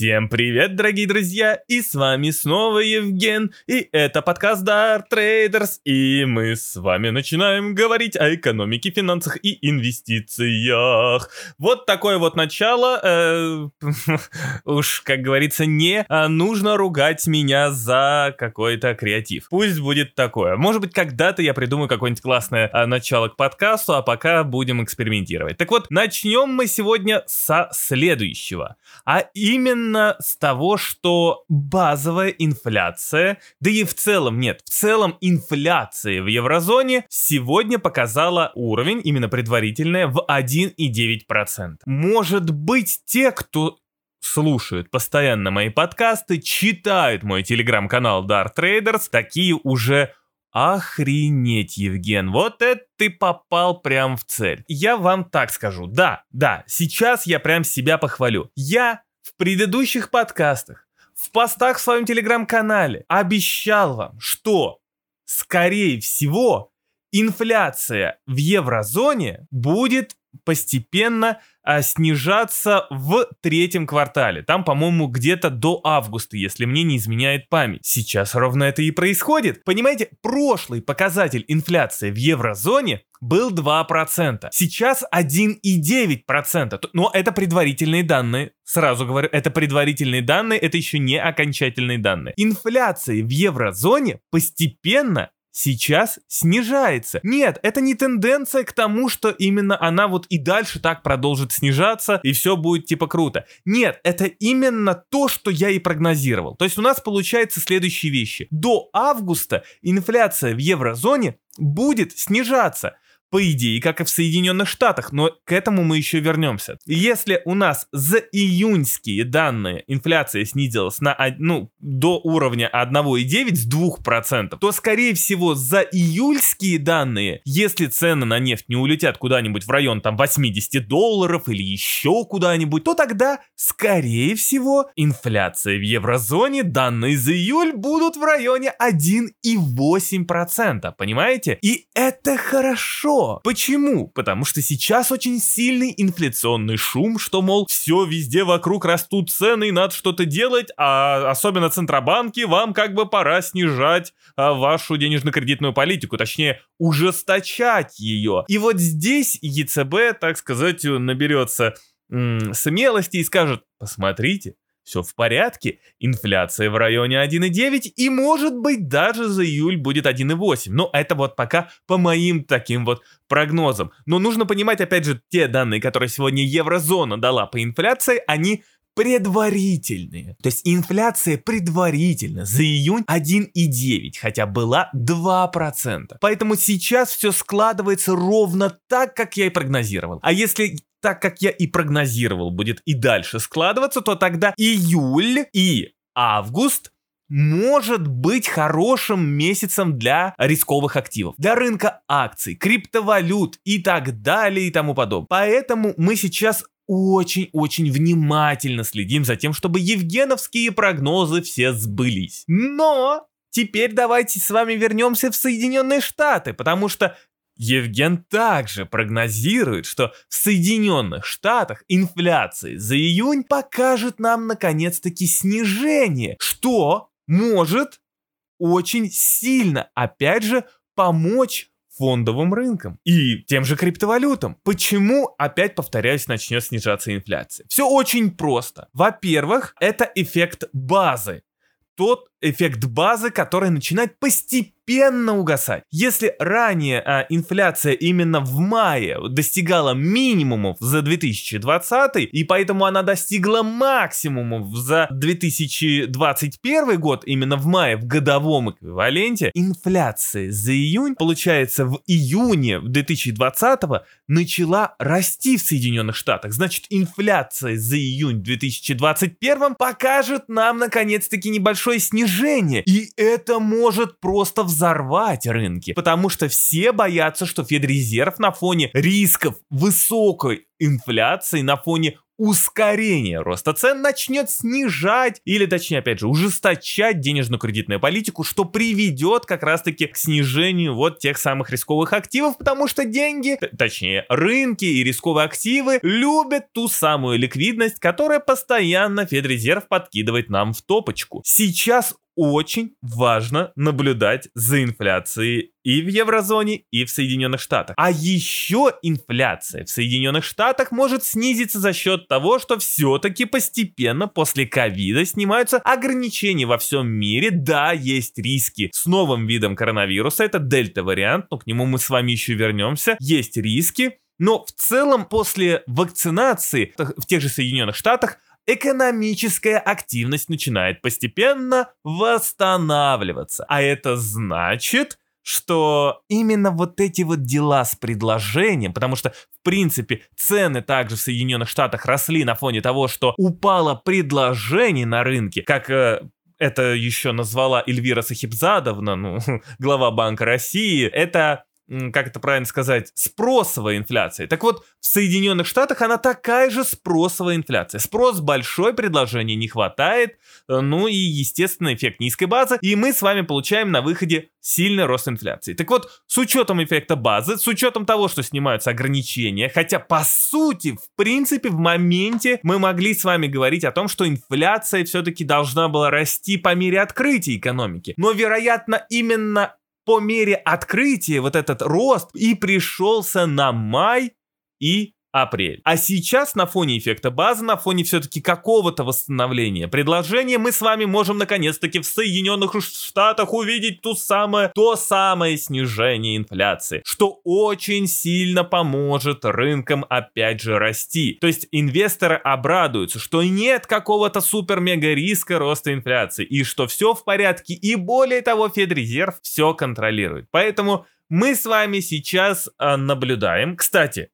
Всем привет, дорогие друзья, и с вами снова Евген, и это подкаст Dark Traders, и мы с вами начинаем говорить о экономике, финансах и инвестициях. Вот такое вот начало, уж, как говорится, не нужно ругать меня за какой-то креатив, пусть будет такое. Может быть, когда-то я придумаю какое-нибудь классное начало к подкасту, а пока будем экспериментировать. Так вот, начнем мы сегодня со следующего, а именно с того, что базовая инфляция, да и в целом, инфляция в еврозоне сегодня показала уровень, именно предварительная, в 1,9%. Может быть, те, кто слушают постоянно мои подкасты, читают мой телеграм-канал Dark Traders, такие уже... Охренеть, Евген, вот это ты попал прям в цель. Я вам так скажу, да, сейчас я прям себя похвалю. Я в предыдущих подкастах, в постах в своем телеграм-канале обещал вам, что, скорее всего, инфляция в еврозоне будет постепенно снижаться в третьем квартале. Там, по-моему, где-то до августа, если мне не изменяет память. Сейчас ровно это и происходит. Понимаете, прошлый показатель инфляции в еврозоне был 2%. Сейчас 1,9%. Но это предварительные данные. Сразу говорю, это предварительные данные, это еще не окончательные данные. Инфляция в еврозоне постепенно сейчас снижается. Нет, это не тенденция к тому, что именно она вот и дальше так продолжит снижаться, и все будет типа круто. Нет, это именно то, что я и прогнозировал. То есть у нас получается следующие вещи. До августа инфляция в еврозоне будет снижаться. По идее, как и в Соединенных Штатах, но к этому мы еще вернемся. Если у нас за июньские данные инфляция снизилась до уровня 1,9 с 2%, то, скорее всего, за июльские данные, если цены на нефть не улетят куда-нибудь в район там $80 или еще куда-нибудь, то тогда, скорее всего, инфляция в еврозоне, данные за июль будут в районе 1,8%, понимаете? И это хорошо. Почему? Потому что сейчас очень сильный инфляционный шум, что, мол, все везде вокруг растут цены, и надо что-то делать, а особенно центробанки, вам как бы пора снижать вашу денежно-кредитную политику, точнее, ужесточать ее. И вот здесь ЕЦБ, так сказать, наберется смелости и скажет: посмотрите, все в порядке, инфляция в районе 1,9 и, может быть, даже за июль будет 1,8. Но это вот пока по моим таким вот прогнозам. Но нужно понимать, опять же, те данные, которые сегодня еврозона дала по инфляции, они предварительные. То есть инфляция предварительно за июнь 1,9, хотя была 2%. Поэтому сейчас все складывается ровно так, как я и прогнозировал. А если... так как я и прогнозировал, будет и дальше складываться, то тогда июль и август может быть хорошим месяцем для рисковых активов, для рынка акций, криптовалют и так далее и тому подобное. Поэтому мы сейчас очень-очень внимательно следим за тем, чтобы евгеновские прогнозы все сбылись. Но теперь давайте с вами вернемся в Соединенные Штаты, потому что Евген также прогнозирует, что в Соединенных Штатах инфляция за июнь покажет нам наконец-таки снижение, что может очень сильно, опять же, помочь фондовым рынкам и тем же криптовалютам. Почему, опять повторяюсь, начнет снижаться инфляция? Все очень просто. Во-первых, это эффект базы. Тот эффект базы, который начинает постепенно угасать. Если ранее инфляция именно в мае достигала минимумов за 2020, и поэтому она достигла максимумов за 2021 год, именно в мае в годовом эквиваленте, инфляция за июнь, получается, в июне 2020 начала расти в Соединенных Штатах. Значит, инфляция за июнь 2021 покажет нам наконец-таки небольшое снижение. И это может просто взорваться взорвать рынки, потому что все боятся, что Федрезерв на фоне рисков высокой инфляции, на фоне ускорение роста цен начнет снижать, или точнее, опять же, ужесточать денежно-кредитную политику, что приведет как раз-таки к снижению вот тех самых рисковых активов, потому что деньги, точнее, рынки и рисковые активы любят ту самую ликвидность, которая постоянно Федрезерв подкидывает нам в топочку. Сейчас очень важно наблюдать за инфляцией и в еврозоне, и в Соединенных Штатах. А еще инфляция в Соединенных Штатах может снизиться за счет того, что все-таки постепенно после ковида снимаются ограничения во всем мире. Да, есть риски с новым видом коронавируса, это дельта-вариант, но к нему мы с вами еще вернемся. Есть риски, но в целом после вакцинации в тех же Соединенных Штатах экономическая активность начинает постепенно восстанавливаться. А это значит, что именно вот эти вот дела с предложением, потому что, в принципе, цены также в Соединенных Штатах росли на фоне того, что упало предложение на рынке, как это еще назвала Эльвира Сахипзадовна, глава Банка России, это... как это правильно сказать, спросовая инфляция. Так вот, в Соединенных Штатах она такая же спросовая инфляция. Спрос большой, предложения не хватает, и, естественно, эффект низкой базы, и мы с вами получаем на выходе сильный рост инфляции. Так вот, с учетом эффекта базы, с учетом того, что снимаются ограничения, хотя, по сути, в принципе, в моменте мы могли с вами говорить о том, что инфляция все-таки должна была расти по мере открытия экономики. Но, вероятно, именно по мере открытия вот этот рост и пришелся на май и апрель. А сейчас на фоне эффекта базы, на фоне все-таки какого-то восстановления предложения, мы с вами можем наконец-таки в Соединенных Штатах увидеть то самое снижение инфляции, что очень сильно поможет рынкам опять же расти. То есть инвесторы обрадуются, что нет какого-то супер-мега риска роста инфляции и что все в порядке, и более того, Федрезерв все контролирует. Поэтому мы с вами сейчас наблюдаем. Кстати,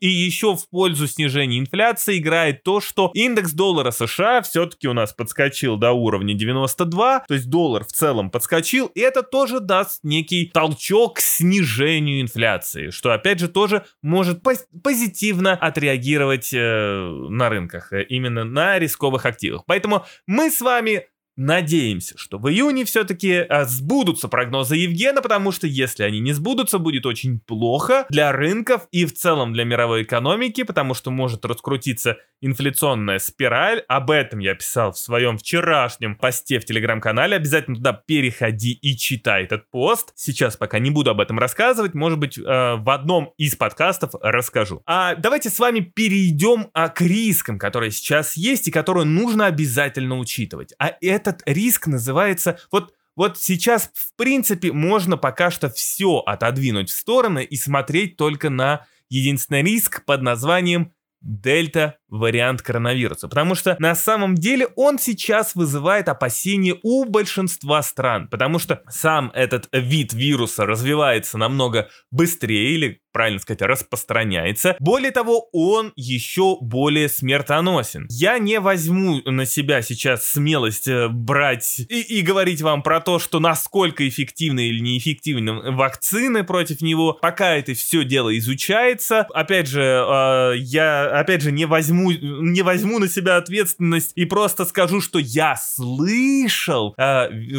и еще в пользу снижения инфляции играет то, что индекс доллара США все-таки у нас подскочил до уровня 92, то есть доллар в целом подскочил, и это тоже даст некий толчок к снижению инфляции, что опять же тоже может позитивно отреагировать на рынках, именно на рисковых активах. Поэтому мы с вами надеемся, что в июне все-таки сбудутся прогнозы Евгена, потому что если они не сбудутся, будет очень плохо для рынков и в целом для мировой экономики, потому что может раскрутиться инфляционная спираль. Об этом я писал в своем вчерашнем посте в телеграм-канале. Обязательно туда переходи и читай этот пост. Сейчас пока не буду об этом рассказывать. Может быть, в одном из подкастов расскажу. А давайте с вами перейдем к рискам, которые сейчас есть и которые нужно обязательно учитывать. А этот риск называется... Вот сейчас, в принципе, можно пока что все отодвинуть в стороны и смотреть только на единственный риск под названием дельта-вариант коронавируса. Потому что на самом деле он сейчас вызывает опасения у большинства стран. Потому что сам этот вид вируса развивается намного быстрее, или, правильно сказать, распространяется. Более того, он еще более смертоносен. Я не возьму на себя сейчас смелость брать и говорить вам про то, что насколько эффективны или неэффективны вакцины против него. Пока это все дело изучается. Опять же, я не возьму на себя ответственность и просто скажу, что я слышал,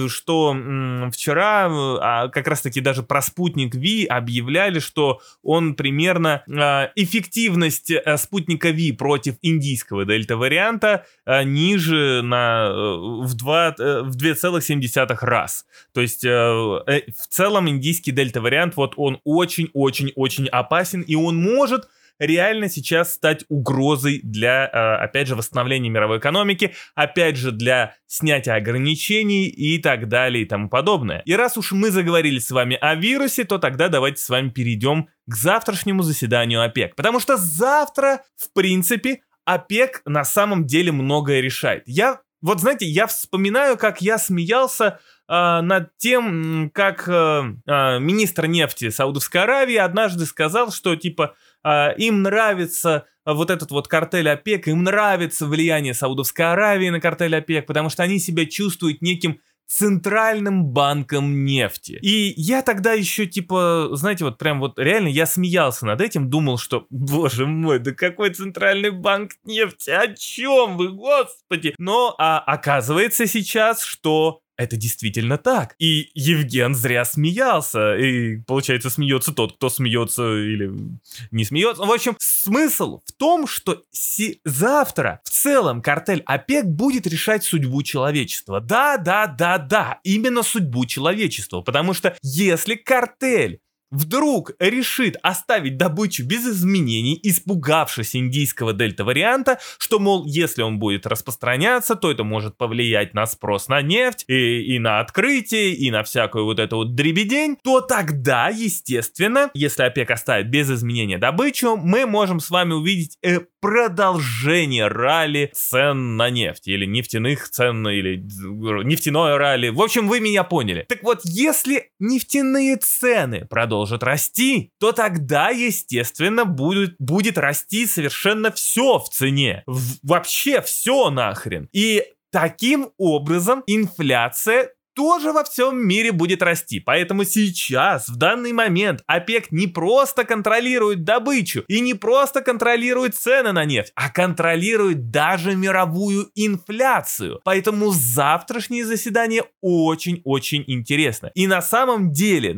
что вчера как раз-таки даже про Спутник V объявляли, что он примерно эффективность Спутника V против индийского дельта-варианта ниже в 2,7 раз. То есть в целом индийский дельта-вариант, вот он очень-очень-очень опасен, и он может реально сейчас стать угрозой для, опять же, восстановления мировой экономики, опять же, для снятия ограничений и так далее и тому подобное. И раз уж мы заговорили с вами о вирусе, то тогда давайте с вами перейдем к завтрашнему заседанию ОПЕК. Потому что завтра, в принципе, ОПЕК на самом деле многое решает. Я вспоминаю, как я смеялся над тем, как министр нефти Саудовской Аравии однажды сказал, что типа им нравится вот этот вот картель ОПЕК, им нравится влияние Саудовской Аравии на картель ОПЕК, потому что они себя чувствуют неким центральным банком нефти. И я тогда еще типа, знаете, вот прям вот реально я смеялся над этим, думал, что, боже мой, да какой центральный банк нефти, о чем вы, господи? Но оказывается сейчас, что это действительно так. И Евген зря смеялся. И, получается, смеется тот, кто смеется или не смеется. В общем, смысл в том, что завтра в целом картель ОПЕК будет решать судьбу человечества. Да, именно судьбу человечества. Потому что если картель вдруг решит оставить добычу без изменений, испугавшись индийского дельта-варианта, что, мол, если он будет распространяться, то это может повлиять на спрос на нефть, и на открытие, и на всякую вот эту вот дребедень, то тогда, естественно, если ОПЕК оставит без изменения добычу, мы можем с вами увидеть продолжение ралли цен на нефть, или нефтяных цен, или нефтяное ралли. В общем, вы меня поняли. Так вот, если нефтяные цены продолжат расти, то тогда, естественно, будет расти совершенно все в цене. Вообще все нахрен. И таким образом инфляция тоже во всем мире будет расти. Поэтому сейчас, в данный момент, ОПЕК не просто контролирует добычу и не просто контролирует цены на нефть, а контролирует даже мировую инфляцию. Поэтому завтрашнее заседание очень-очень интересно. И на самом деле,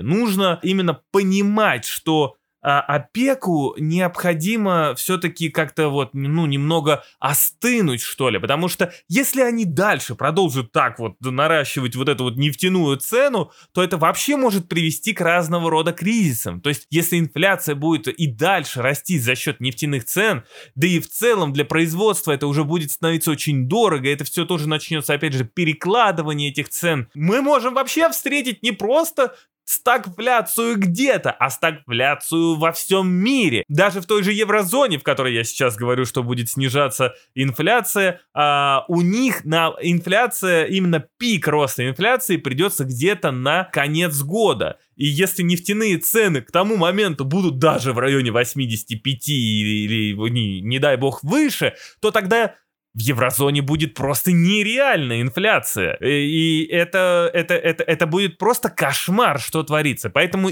нужно именно понимать, что ОПЕКу необходимо все-таки как-то вот, немного остынуть, что ли, потому что если они дальше продолжат так вот наращивать вот эту вот нефтяную цену, то это вообще может привести к разного рода кризисам. То есть, если инфляция будет и дальше расти за счет нефтяных цен, да и в целом для производства это уже будет становиться очень дорого, это все тоже начнется, опять же, перекладывание этих цен. Мы можем вообще встретить не просто стагфляцию где-то, а стагфляцию во всем мире. Даже в той же еврозоне, в которой я сейчас говорю, что будет снижаться инфляция, у них именно пик роста инфляции придется где-то на конец года. И если нефтяные цены к тому моменту будут даже в районе 85 или не дай бог, выше, то тогда в еврозоне будет просто нереальная инфляция, и это будет просто кошмар, что творится. Поэтому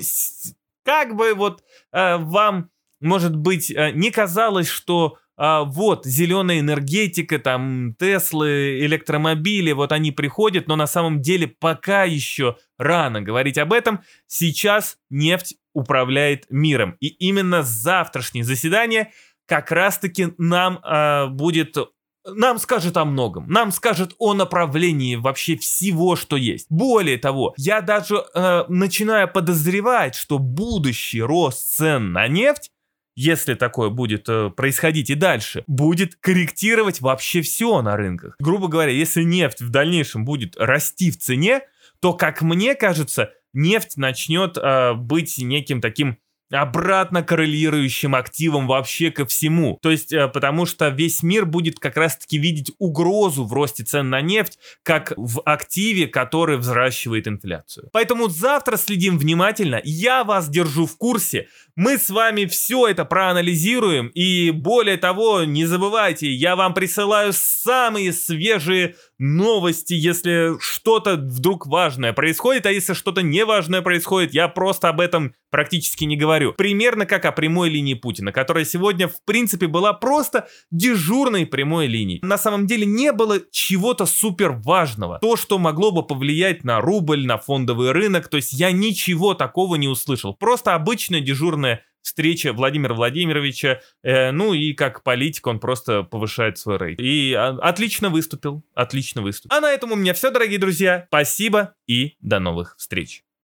как бы вот вам, может быть, не казалось, что вот зеленая энергетика, там Теслы, электромобили, вот они приходят, но на самом деле пока еще рано говорить об этом. Сейчас нефть управляет миром, и именно завтрашнее заседание как раз-таки нам скажет о многом, нам скажет о направлении вообще всего, что есть. Более того, я даже начинаю подозревать, что будущий рост цен на нефть, если такое будет происходить и дальше, будет корректировать вообще все на рынках. Грубо говоря, если нефть в дальнейшем будет расти в цене, то, как мне кажется, нефть начнет быть неким таким обратно коррелирующим активом вообще ко всему. То есть, потому что весь мир будет как раз-таки видеть угрозу в росте цен на нефть, как в активе, который взращивает инфляцию. Поэтому завтра следим внимательно, я вас держу в курсе, мы с вами все это проанализируем, и более того, не забывайте, я вам присылаю самые свежие новости, если что-то вдруг важное происходит, а если что-то неважное происходит, я просто об этом практически не говорю. Примерно как о прямой линии Путина, которая сегодня, в принципе, была просто дежурной прямой линией. На самом деле не было чего-то супер важного, то, что могло бы повлиять на рубль, на фондовый рынок, то есть я ничего такого не услышал. Просто обычная дежурная встреча Владимира Владимировича, и как политик он просто повышает свой рейтинг. И отлично выступил. А на этом у меня все, дорогие друзья. Спасибо и до новых встреч.